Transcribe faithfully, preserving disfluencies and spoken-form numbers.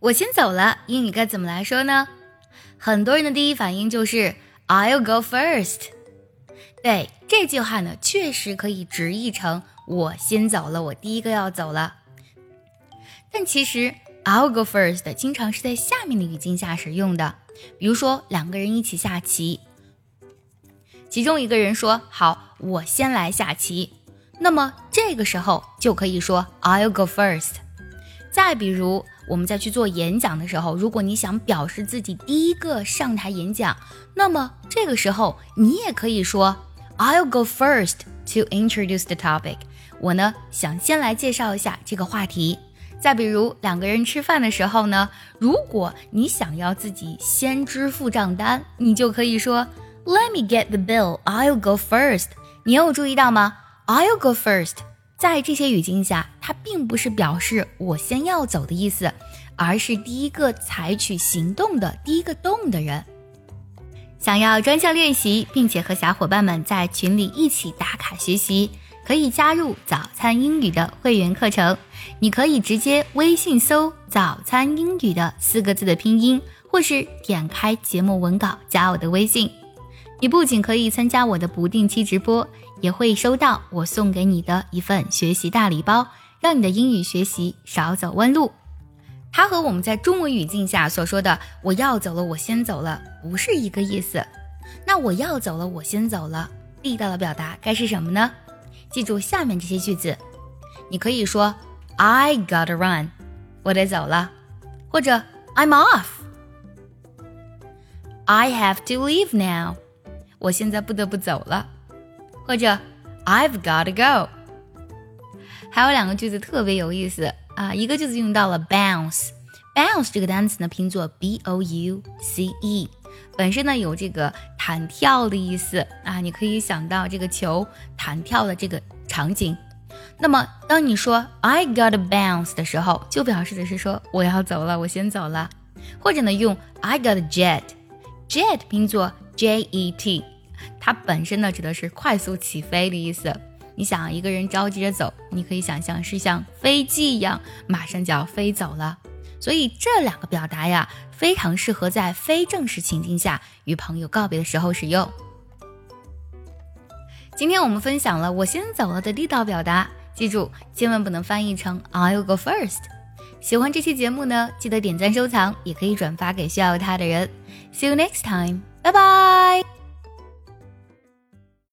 我先走了，英语该怎么来说呢？很多人的第一反应就是 I'll go first。 对，这句话呢确实可以直译成我先走了，我第一个要走了。但其实 I'll go first 经常是在下面的语境下使用的，比如说两个人一起下棋，其中一个人说好，我先来下棋，那么这个时候就可以说 I'll go first。 再比如我们再去做演讲的时候，如果你想表示自己第一个上台演讲，那么这个时候你也可以说 I'll go first to introduce the topic。 我呢想先来介绍一下这个话题。再比如两个人吃饭的时候呢，如果你想要自己先支付账单，你就可以说 Let me get the bill, I'll go first。 你有注意到吗？ I'll go first 在这些语境下它并不是表示我先要走的意思，而是第一个采取行动的第一个动的人。想要专项练习并且和小伙伴们在群里一起打卡学习，可以加入早餐英语的会员课程。你可以直接微信搜早餐英语的四个字的拼音，或是点开节目文稿加我的微信。你不仅可以参加我的不定期直播，也会收到我送给你的一份学习大礼包，让你的英语学习少走弯路。它和我们在中文语境下所说的我要走了，我先走了不是一个意思。那我要走了，我先走了地道的表达该是什么呢？记住下面这些句子。你可以说 I gotta run， 我得走了，或者 I'm off， I have to leave now， 我现在不得不走了，或者 I've gotta go。 还有两个句子特别有意思啊，一个句子用到了 bounce。 bounce 这个单词呢拼作 B O U C E， 本身呢有这个弹跳的意思啊，你可以想到这个球弹跳的这个场景。那么当你说 I gotta bounce 的时候，就表示的是说我要走了，我先走了。或者呢用 I gotta jet， jet 拼作 J E T， 它本身呢指的是快速起飞的意思。你想一个人着急着走，你可以想象是像飞机一样马上就要飞走了。所以这两个表达呀非常适合在非正式情境下与朋友告别的时候使用。今天我们分享了我先走了的地道表达，记住千万不能翻译成 I'll go first。 喜欢这期节目呢，记得点赞收藏，也可以转发给需要它的人。 See you next time， 拜拜。